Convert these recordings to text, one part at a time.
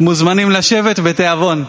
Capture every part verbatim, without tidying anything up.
מוזמנים לשבת בתיאבון.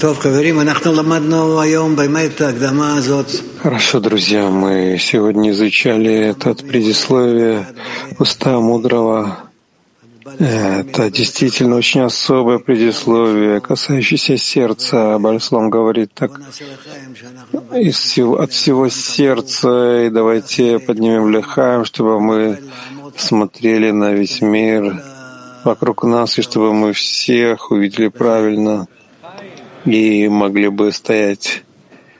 Хорошо, друзья, мы сегодня изучали это предисловие «Уста мудрого». Это действительно очень особое предисловие, касающееся сердца. Баал Сулам говорит так: из всего, от всего сердца, и давайте поднимем лехаем, чтобы мы смотрели на весь мир вокруг нас, и чтобы мы всех увидели правильно и могли бы стоять,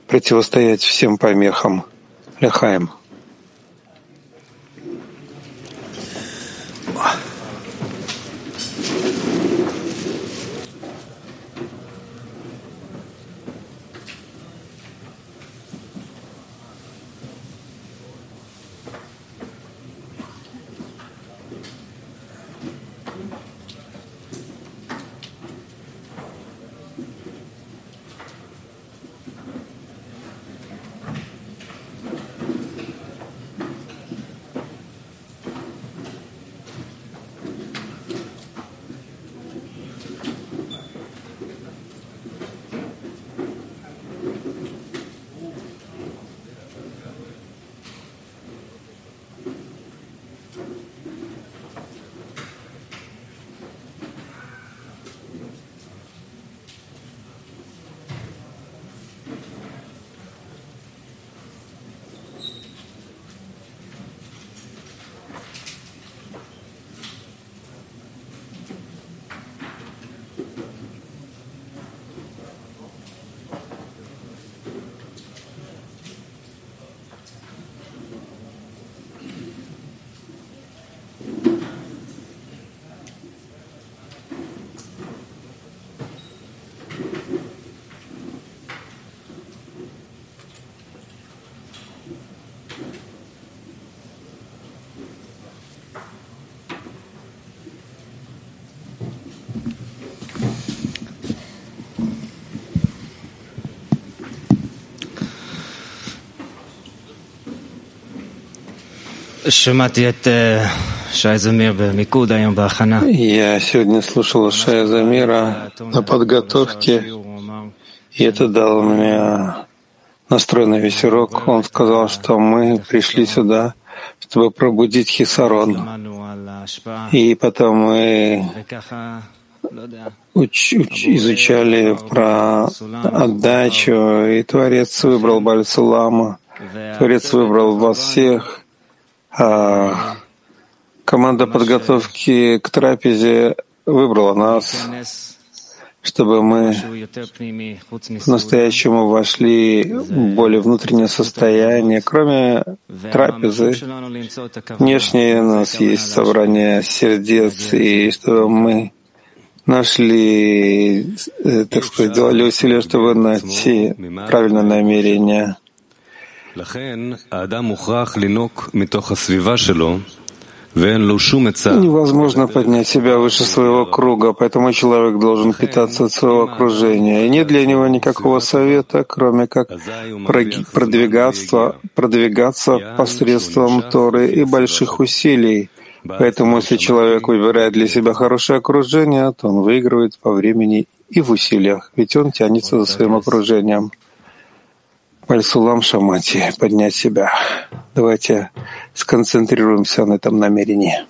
противостоять всем помехам. Лехаем. Я сегодня слушал Шая Замира на подготовке, и это дало мне настрой на весь урок. Он сказал, что мы пришли сюда, чтобы пробудить хисарон, и потом мы уч- уч- изучали про отдачу, и Творец выбрал Баал Сулама, Творец выбрал вас всех. А команда подготовки к трапезе выбрала нас, чтобы мы по-настоящему вошли в более внутреннее состояние. Кроме трапезы, внешне у нас есть собрание сердец, и чтобы мы нашли, так сказать, делали усилия, чтобы найти правильное намерение. Поэтому Невозможно поднять себя выше своего круга, поэтому человек должен питаться от своего окружения. И нет для него никакого совета, кроме как продвигаться, продвигаться посредством Торы и больших усилий. Поэтому если человек выбирает для себя хорошее окружение, то он выигрывает по времени и в усилиях, ведь он тянется за своим окружением. Баал Сулам Шамати, поднять себя. Давайте сконцентрируемся на этом намерении.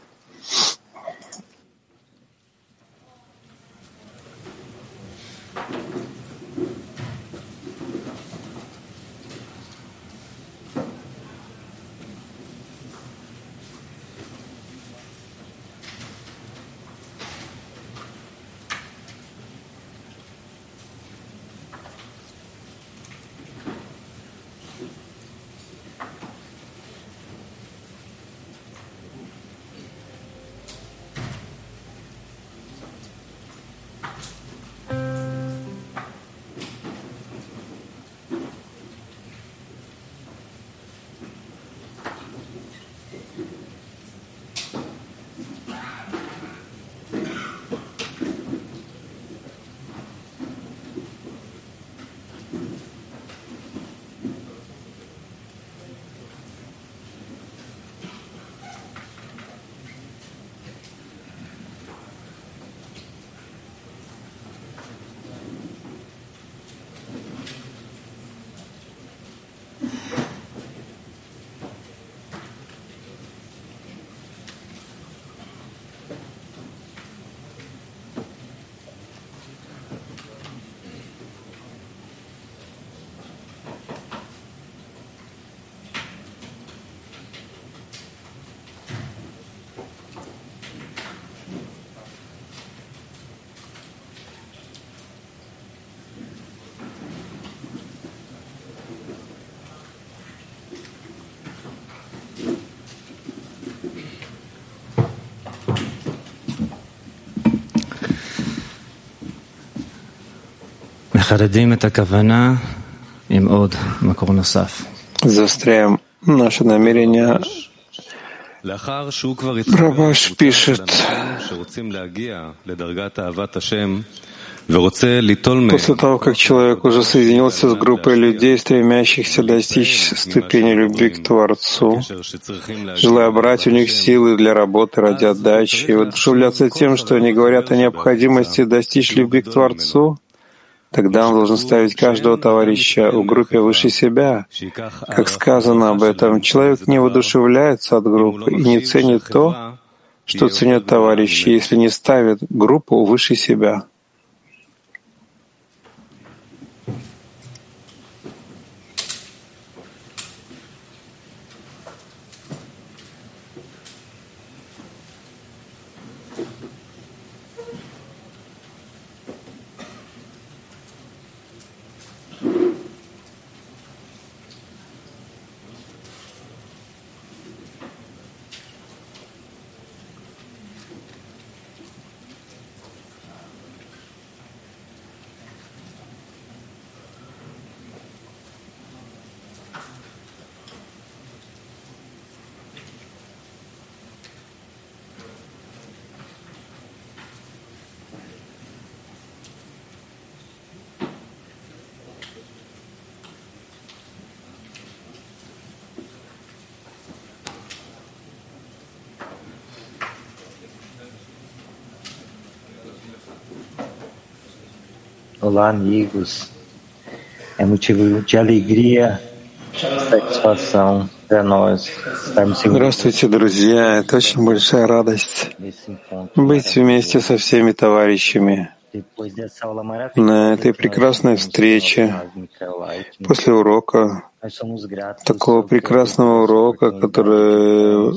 Застряем наше намерение. Рабаш пишет: после того, как человек уже соединился с группой людей, стремящихся достичь ступени любви к Творцу, желая брать у них силы для работы ради отдачи и воодушевляться тем, что они говорят о необходимости достичь любви к Творцу, тогда он должен ставить каждого товарища в группе выше себя. Как сказано об этом, человек не воодушевляется от группы и не ценит то, что ценят товарищи, если не ставит группу выше себя. Olá, amigos. É motivo de alegria e satisfação para nós estarmos Здравствуйте, друзья. Это очень большая радость быть вместе со всеми товарищами на этой прекрасной встрече. После урока, такого прекрасного урока, который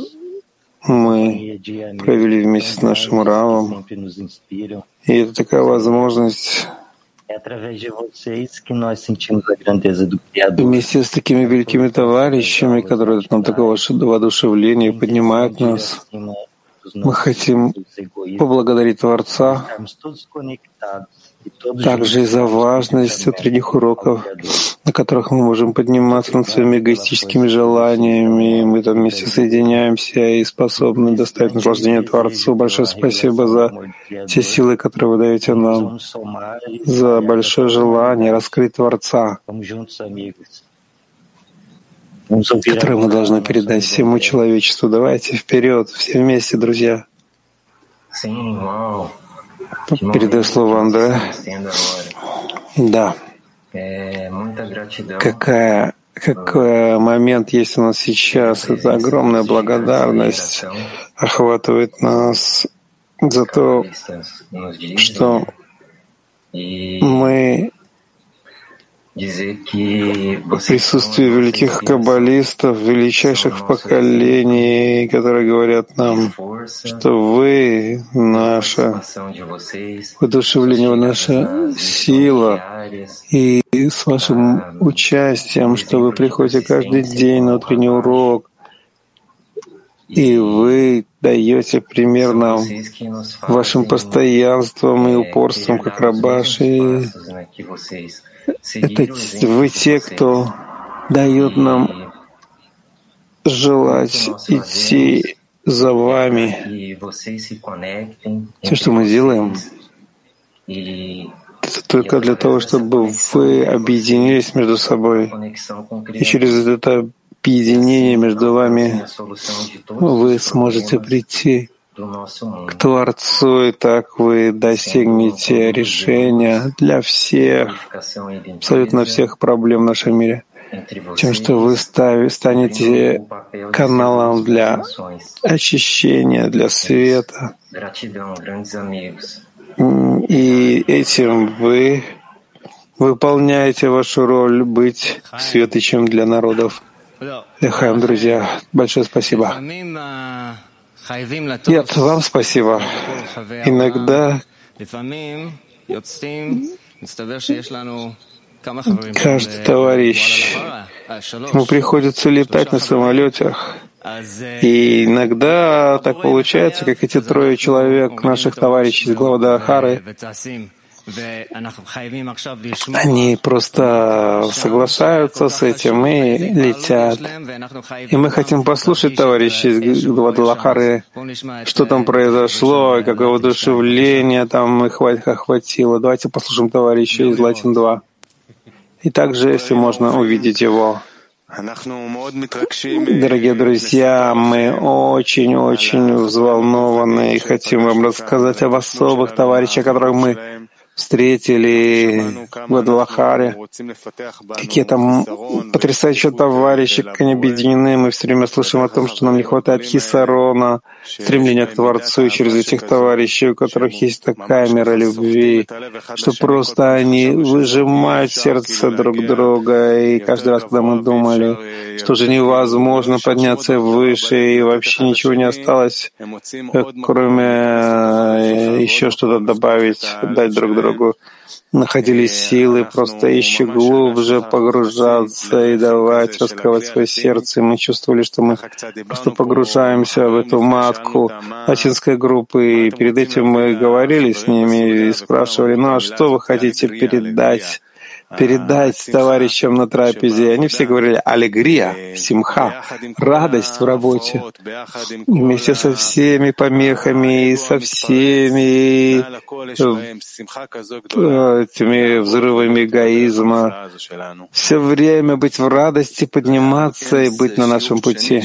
мы провели вместе с нашим Равом. И это такая возможность вместе с такими великими товарищами, которые дают нам такого воодушевления и поднимают нас. Мы хотим поблагодарить Творца также и за важность утренних уроков, на которых мы можем подниматься над своими эгоистическими желаниями, мы там вместе соединяемся и способны доставить наслаждение Творцу. Большое спасибо за те силы, которые вы даете нам, за большое желание раскрыть Творца, которое мы должны передать всему человечеству. Давайте вперед, все вместе, друзья. Передаю слово Андре. Да. Какая, какой момент есть у нас сейчас? Это огромная благодарность охватывает нас за то, что мы в присутствии великих каббалистов, величайших в поколении, которые говорят нам, что вы наше воодушевление, наша сила, и с вашим участием, что вы приходите каждый день на утренний урок, и вы даете пример нам вашим постоянством и упорством, как Рабаш. Это вы те, кто дает нам желать идти за вами. Все, что мы делаем, это только для того, чтобы вы объединились между собой. И через это объединение между вами вы сможете прийти к Творцу, и так вы достигнете решения для всех, абсолютно всех проблем в нашем мире, тем, что вы станете каналом для очищения, для света. И этим вы выполняете вашу роль быть светочем для народов. Лехаем, друзья, большое спасибо. Нет, вам спасибо. Иногда каждый товарищ, ему приходится летать на самолетах. И иногда так получается, как эти трое человек, наших товарищей из Гуадалахары, они просто соглашаются с этим и летят. И мы хотим послушать товарищей из Гвадалахары, что там произошло, и какое воодушевление там их охватило. Давайте послушаем товарища из Латин-два. И также, если можно, увидеть его. Дорогие друзья, мы очень-очень взволнованы и хотим вам рассказать об особых товарищах, которых мы встретили в Гуадалахаре. Какие там потрясающие товарищи, как они объединены. Мы все время слышим о том, что нам не хватает хисарона, стремления к Творцу, и через этих товарищей, у которых есть такая мера любви, что просто они выжимают сердце друг друга. И каждый раз, когда мы думали, что же невозможно подняться выше, и вообще ничего не осталось, кроме еще что-то добавить, дать друг другу, другу находились силы просто еще глубже погружаться и давать, раскрывать свое сердце. И мы чувствовали, что мы просто погружаемся в эту матку латинской группы. И перед этим мы говорили с ними и спрашивали, ну а что вы хотите передать? передать товарищам на трапезе. Они все говорили «алегрия», «симха», «радость в работе». Вместе со всеми помехами и со всеми этими взрывами эгоизма. Все время быть в радости, подниматься и быть на нашем пути.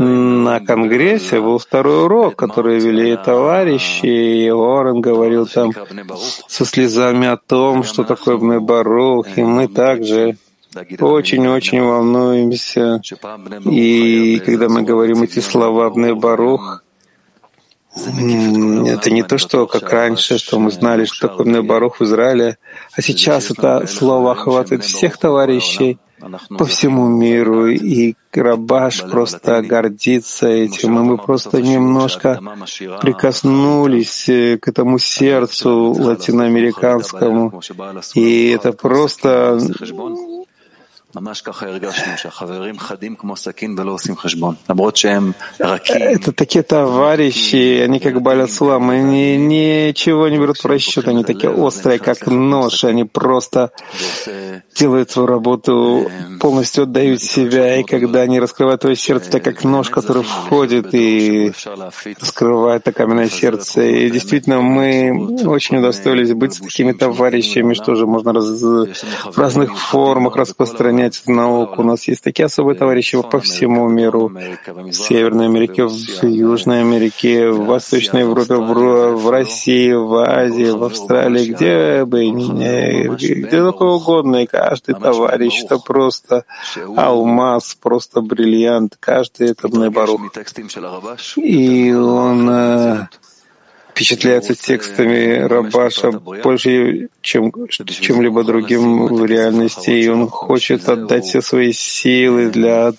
На конгрессе был второй урок, который вели товарищи, и Орен говорил там со слезами о том, что такое Бnej Baruch, и мы также очень-очень волнуемся. И когда мы говорим эти слова Бnej Baruch, это не то, что как раньше, что мы знали, что такое Бnej Baruch в Израиле, а сейчас это слово охватывает всех товарищей по всему миру, и Рабаш просто гордится этим, и мы просто немножко прикоснулись к этому сердцу латиноамериканскому, и это просто Это такие товарищи, они как Баал Сулам, они ничего не берут в расчет, они такие острые, как нож, они просто делают свою работу, полностью отдают себя, и когда они раскрывают твое сердце, это как нож, который входит и раскрывает это каменное сердце. И действительно, мы очень удостоились быть с такими товарищами, что же можно раз... в разных формах распространять науку. У нас есть такие особые товарищи по всему миру, в Северной Америке, в Южной Америке, в Восточной Европе, в России, в Азии, в Австралии, где бы, где только угодно, и каждый товарищ — это просто алмаз, просто бриллиант, каждый — это Бnej Baruch. И он впечатляется текстами Рабаша больше, чем чем-либо другим в реальности, и он хочет отдать все свои силы для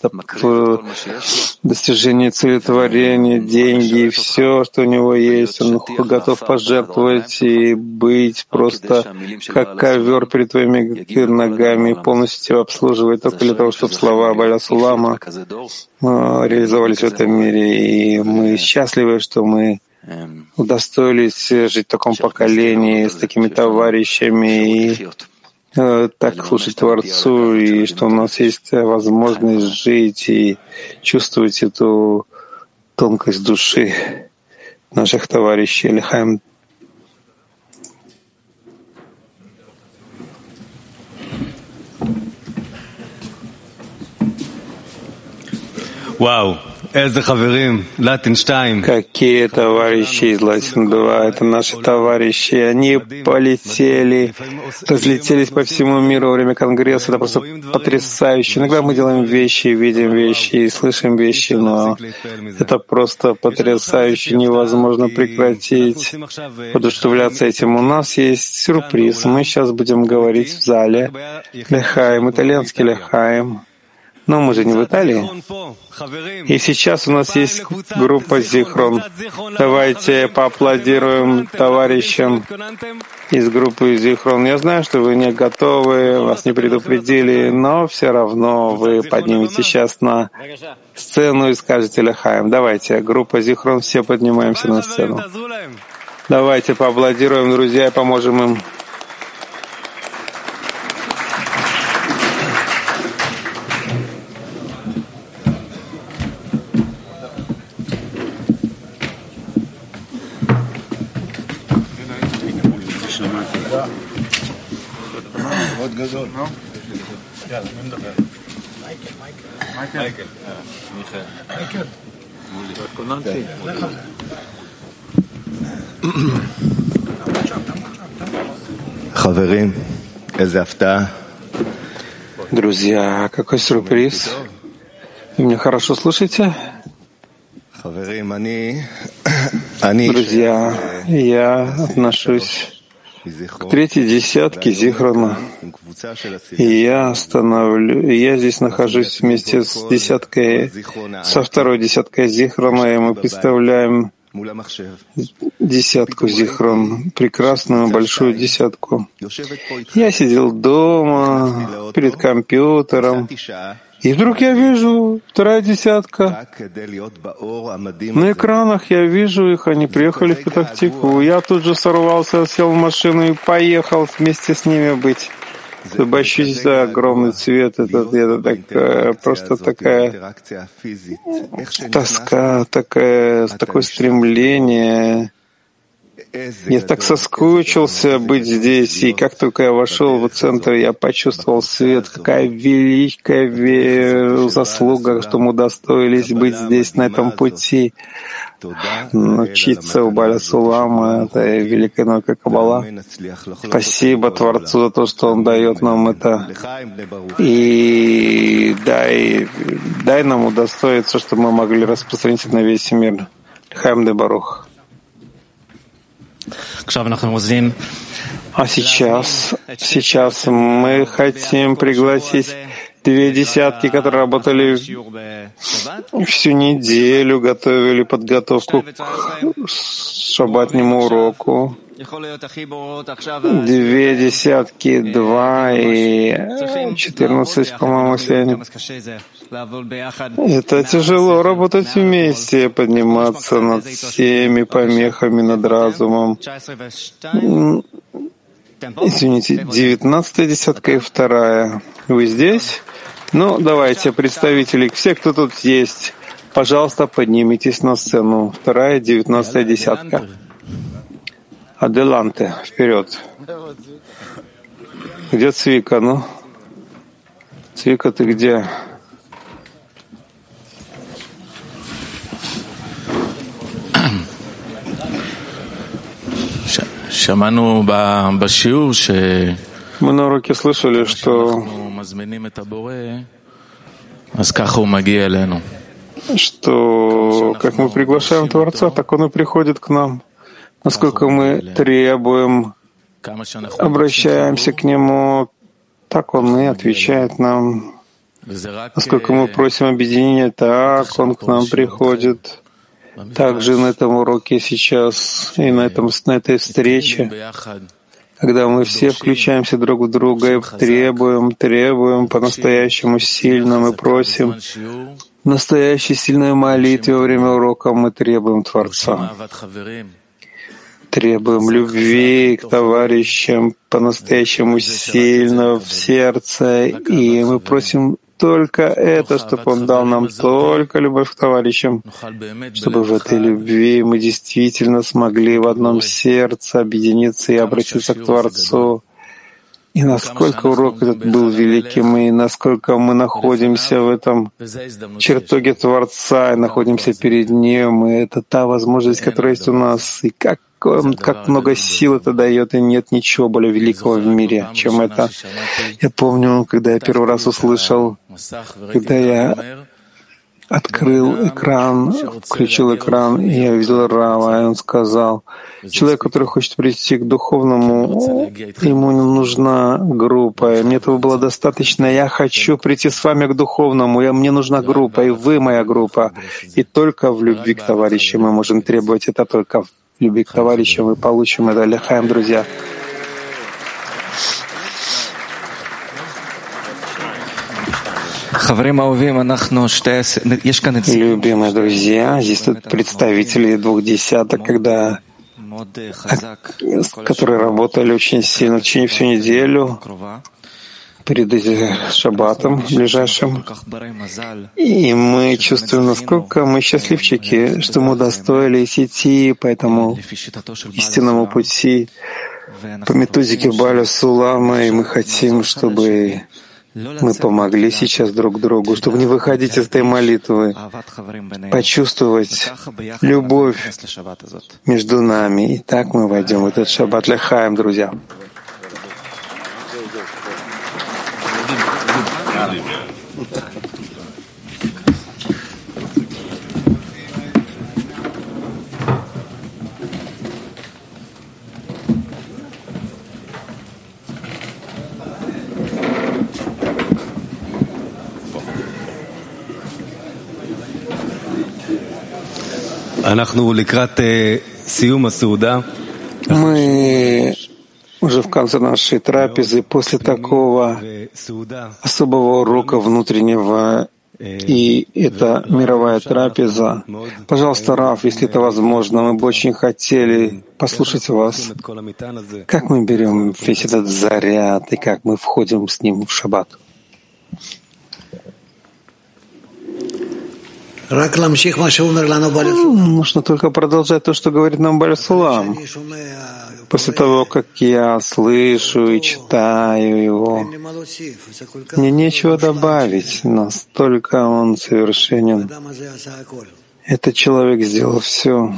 достижения цели творения, деньги, все, что у него есть, он готов пожертвовать и быть просто как ковер перед твоими ногами, полностью тебя обслуживать только для того, чтобы слова Баал Сулама реализовались в этом мире. И мы счастливы, что мы удостоились жить в таком поколении с такими товарищами и э, так слушать Творцу, и что у нас есть возможность жить и чувствовать эту тонкость души наших товарищей. Лихаем. Вау! Какие товарищи из Латин-два, это наши товарищи, они полетели, разлетелись по всему миру во время Конгресса, это просто потрясающе. Иногда мы делаем вещи, видим вещи и слышим вещи, но это просто потрясающе, невозможно прекратить удостоверяться этим. У нас есть сюрприз, мы сейчас будем говорить в зале. Лехаем, итальянский лехаем. Но мы же не в Италии. И сейчас у нас есть группа Zichron. Давайте поаплодируем товарищам из группы Zichron. Я знаю, что вы не готовы, вас не предупредили, но все равно вы поднимете сейчас на сцену и скажете «Лехаем». Давайте, группа Zichron, все поднимаемся на сцену. Давайте поаплодируем, друзья, и поможем им. No? Yeah, Michael, Michael. Michael. Michael. Uh, Michael. Michael. Хаварим, эзе афта. Друзья, какой сюрприз. Вы меня хорошо слышите? Друзья, я отношусь к третьей десятке Zichron. И я становлю, я здесь нахожусь вместе с десяткой, со второй десяткой Zichron, и мы представляем десятку Zichron, прекрасную большую десятку. Я сидел дома перед компьютером, и вдруг я вижу вторая десятка. На экранах я вижу их, они приехали в Петах-Тикву. Я тут же сорвался, сел в машину и поехал вместе с ними быть. Любащусь за огромный цвет, это, это такая, просто такая тоска, такая, такое стремление. Я так соскучился быть здесь, и как только я вошел в центр, я почувствовал свет, какая великая заслуга, что мы удостоились быть здесь, на этом пути, учиться у Баал Сулама, это великая наука Каббала. Спасибо Творцу за то, что Он дает нам это. И дай, дай нам удостоиться, чтобы мы могли распространить это на весь мир. Лехаем Бnej Baruch. А сейчас, сейчас мы хотим пригласить Две десятки, которые работали всю неделю, готовили подготовку к шаббатнему уроку. Две десятки, два и четырнадцать, по-моему, если они. Это тяжело работать вместе, подниматься над всеми помехами, над разумом. Извините, девятнадцатая десятка и вторая. Вы здесь? Ну, давайте, представители, все, кто тут есть, пожалуйста, поднимитесь на сцену. Вторая, девятнадцатая десятка. Аделанте, вперед. Где Цвика, ну? Цвика, ты где? Мы на уроке слышали, что что как мы приглашаем Творца, так Он и приходит к нам. Насколько мы требуем, обращаемся к Нему, так Он и отвечает нам. Насколько мы просим объединения, так Он к нам приходит. Также на этом уроке сейчас и на, этом, на этой встрече, когда мы все включаемся друг в друга и требуем, требуем по-настоящему сильно, мы просим в настоящей сильной молитве во время урока, мы требуем Творца. Требуем любви к товарищам по-настоящему сильно в сердце, и мы просим только это, чтобы Он дал нам только любовь к товарищам, чтобы в этой любви мы действительно смогли в одном сердце объединиться и обратиться к Творцу. И насколько урок этот был великим, и насколько мы находимся в этом чертоге Творца, и находимся перед Ним, и это та возможность, которая есть у нас, и как как много сил это дает, и нет ничего более великого в мире, чем это. Я помню, когда я первый раз услышал, когда я открыл экран, включил экран, и я видел Рава, и он сказал, человек, который хочет прийти к духовному, ему нужна группа, и мне этого было достаточно, я хочу прийти с вами к духовному, и мне нужна группа, и вы моя группа, и только в любви к товарищам мы можем требовать это, только в любви к товарищам, мы получим это. Лехаем, друзья. Любимые друзья, здесь тут представители двух десяток, когда, которые работали очень сильно в течение всю неделю, перед шаббатом ближайшим. И мы чувствуем, насколько мы счастливчики, что мы удостоились идти по этому истинному пути, по методике Бааля Сулама, и мы хотим, чтобы мы помогли сейчас друг другу, чтобы не выходить из этой молитвы, почувствовать любовь между нами. И так мы войдем в этот шаббат. Лехаем, друзья. Мы уже в конце нашей трапезы, после такого особого урока внутреннего, и это мировая трапеза. Пожалуйста, Раф, если это возможно, мы бы очень хотели послушать вас, как мы берем весь этот заряд и как мы входим с ним в шаббат. Нужно только продолжать то, что говорит нам Бааль Сулам. После того, как я слышу и читаю его, мне нечего добавить, настолько он совершенен. Этот человек сделал все.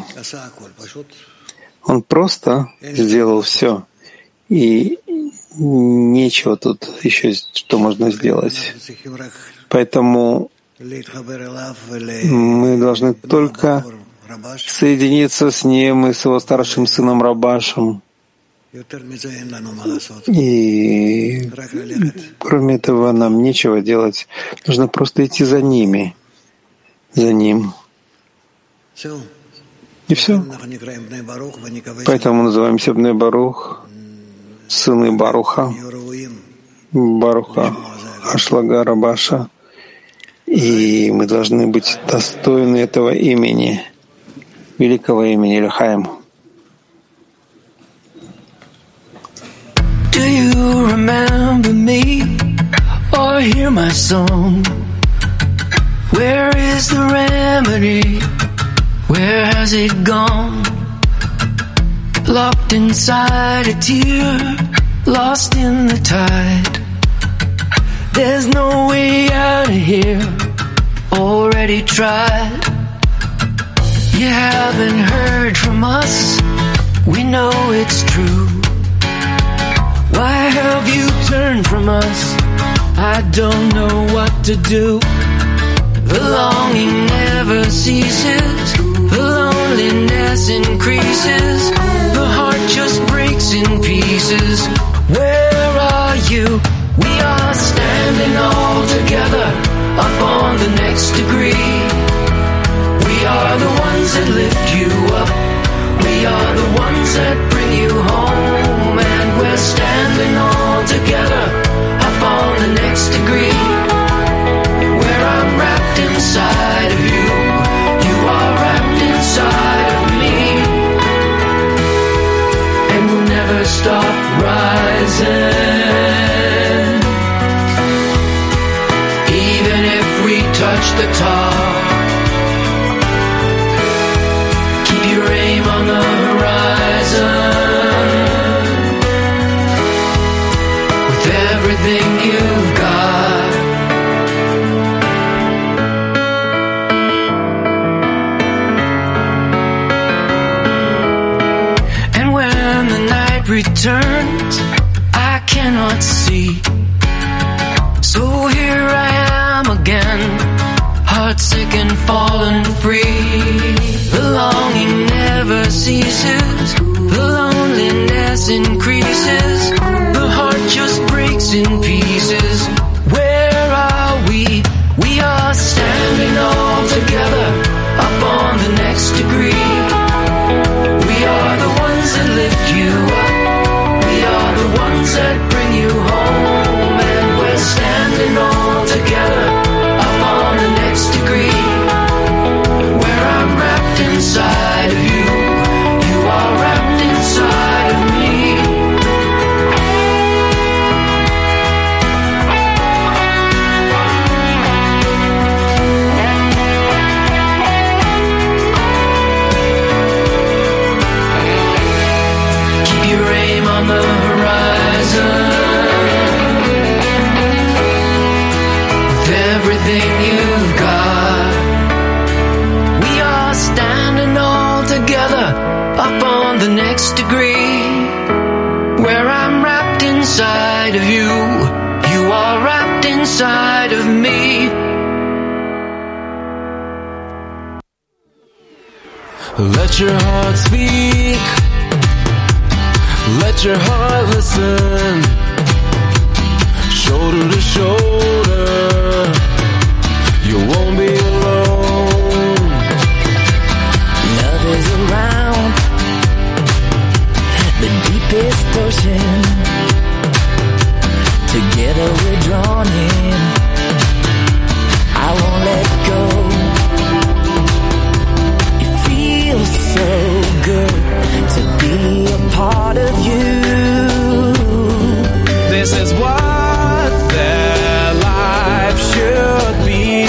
Он просто сделал все. И нечего тут еще, что можно сделать. Поэтому мы должны только соединиться с ним и с его старшим сыном Рабашем, И кроме этого нам нечего делать. Нужно просто идти за ними, за ним. И все. Поэтому называемся Бней Барух, сыны Баруха, Баруха, Ашлага, Рабаша. И мы должны быть достойны этого имени, великого имени Эль-Хаим. Do you remember me or hear my song? Where is the remedy? Where has it gone? Locked inside a tear, lost in the tide. There's no way out of here, already tried. You haven't heard from us, we know it's true. Why have you turned from us? I don't know what to do. The longing never ceases, the loneliness increases, the heart just breaks in pieces. Where are you? We are standing all together up on the next degree. We are the ones that lift you up. We are the ones that bring you home. And we're standing all together up on the next degree. Where I'm wrapped inside of you, you are wrapped inside of me. And we'll never stop rising. Touch the top. Keep your aim on the horizon. With everything you've got. And when the night returns, I cannot see. So here I am again. Sick and fallen free. The longing never ceases, the loneliness increases, the heart just breaks in pieces. Where are we? We are standing all together up on the next degree. We are the ones that lift you up. We are the ones that bring you home. And we're standing all together degree. Where I'm wrapped inside of you, you are wrapped inside of me. Keep your aim on the horizon. With everything you've got. Next degree, where I'm wrapped inside of you, you are wrapped inside of me. Let your heart speak, let your heart listen, shoulder to shoulder, you won't be alone. Love is around. The deepest ocean, together we're drawn in. I won't let go. It feels so good to be a part of you. This is what their life should be.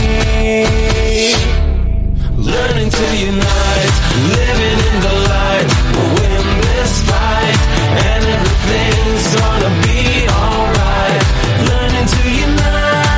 Learning to unite, living in the light. We'll win this fight. And everything's gonna be alright. Learning to unite.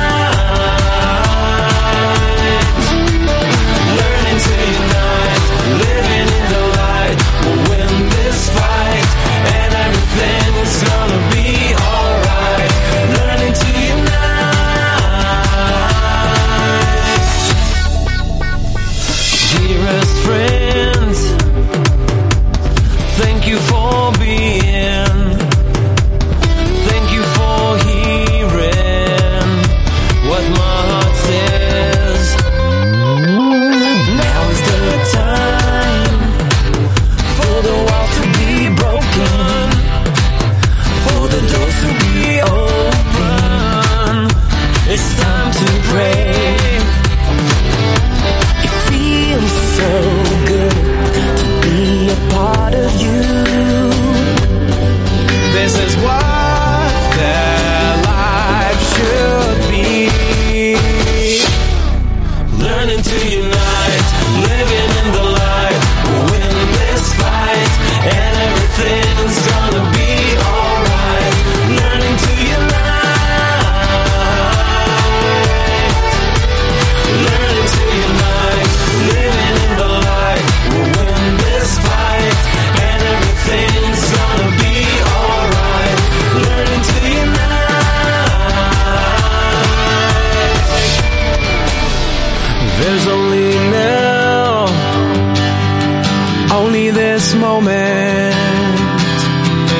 only this moment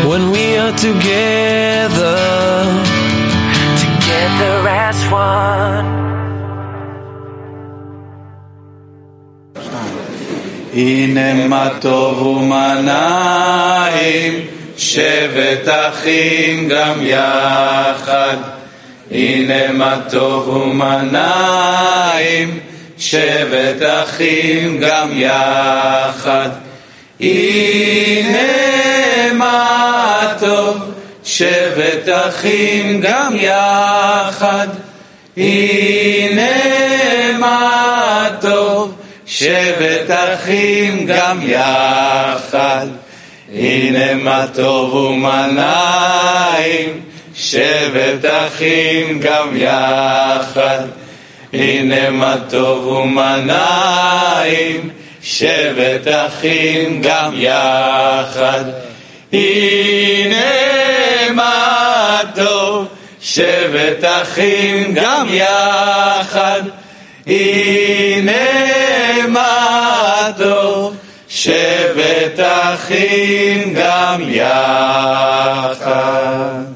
when we are together, together as one. הנה מה טוב ומה נעים, שבת אחים גם יחד. הנה מה טוב ומה נעים, שבת אחים גם יחד. הנה מה טוב, שבת אחים גם יחד. הנה מה טוב, שבת אחים גם יחד. הנה מה טוב ומה נעים, שבת אחים גם יחד. הנה מה טוב ומה נעים, שבת אחים גם יחד. הנה מה טוב, שבת אחים גם יחד. הנה מה טוב, שבת אחים גם יחד.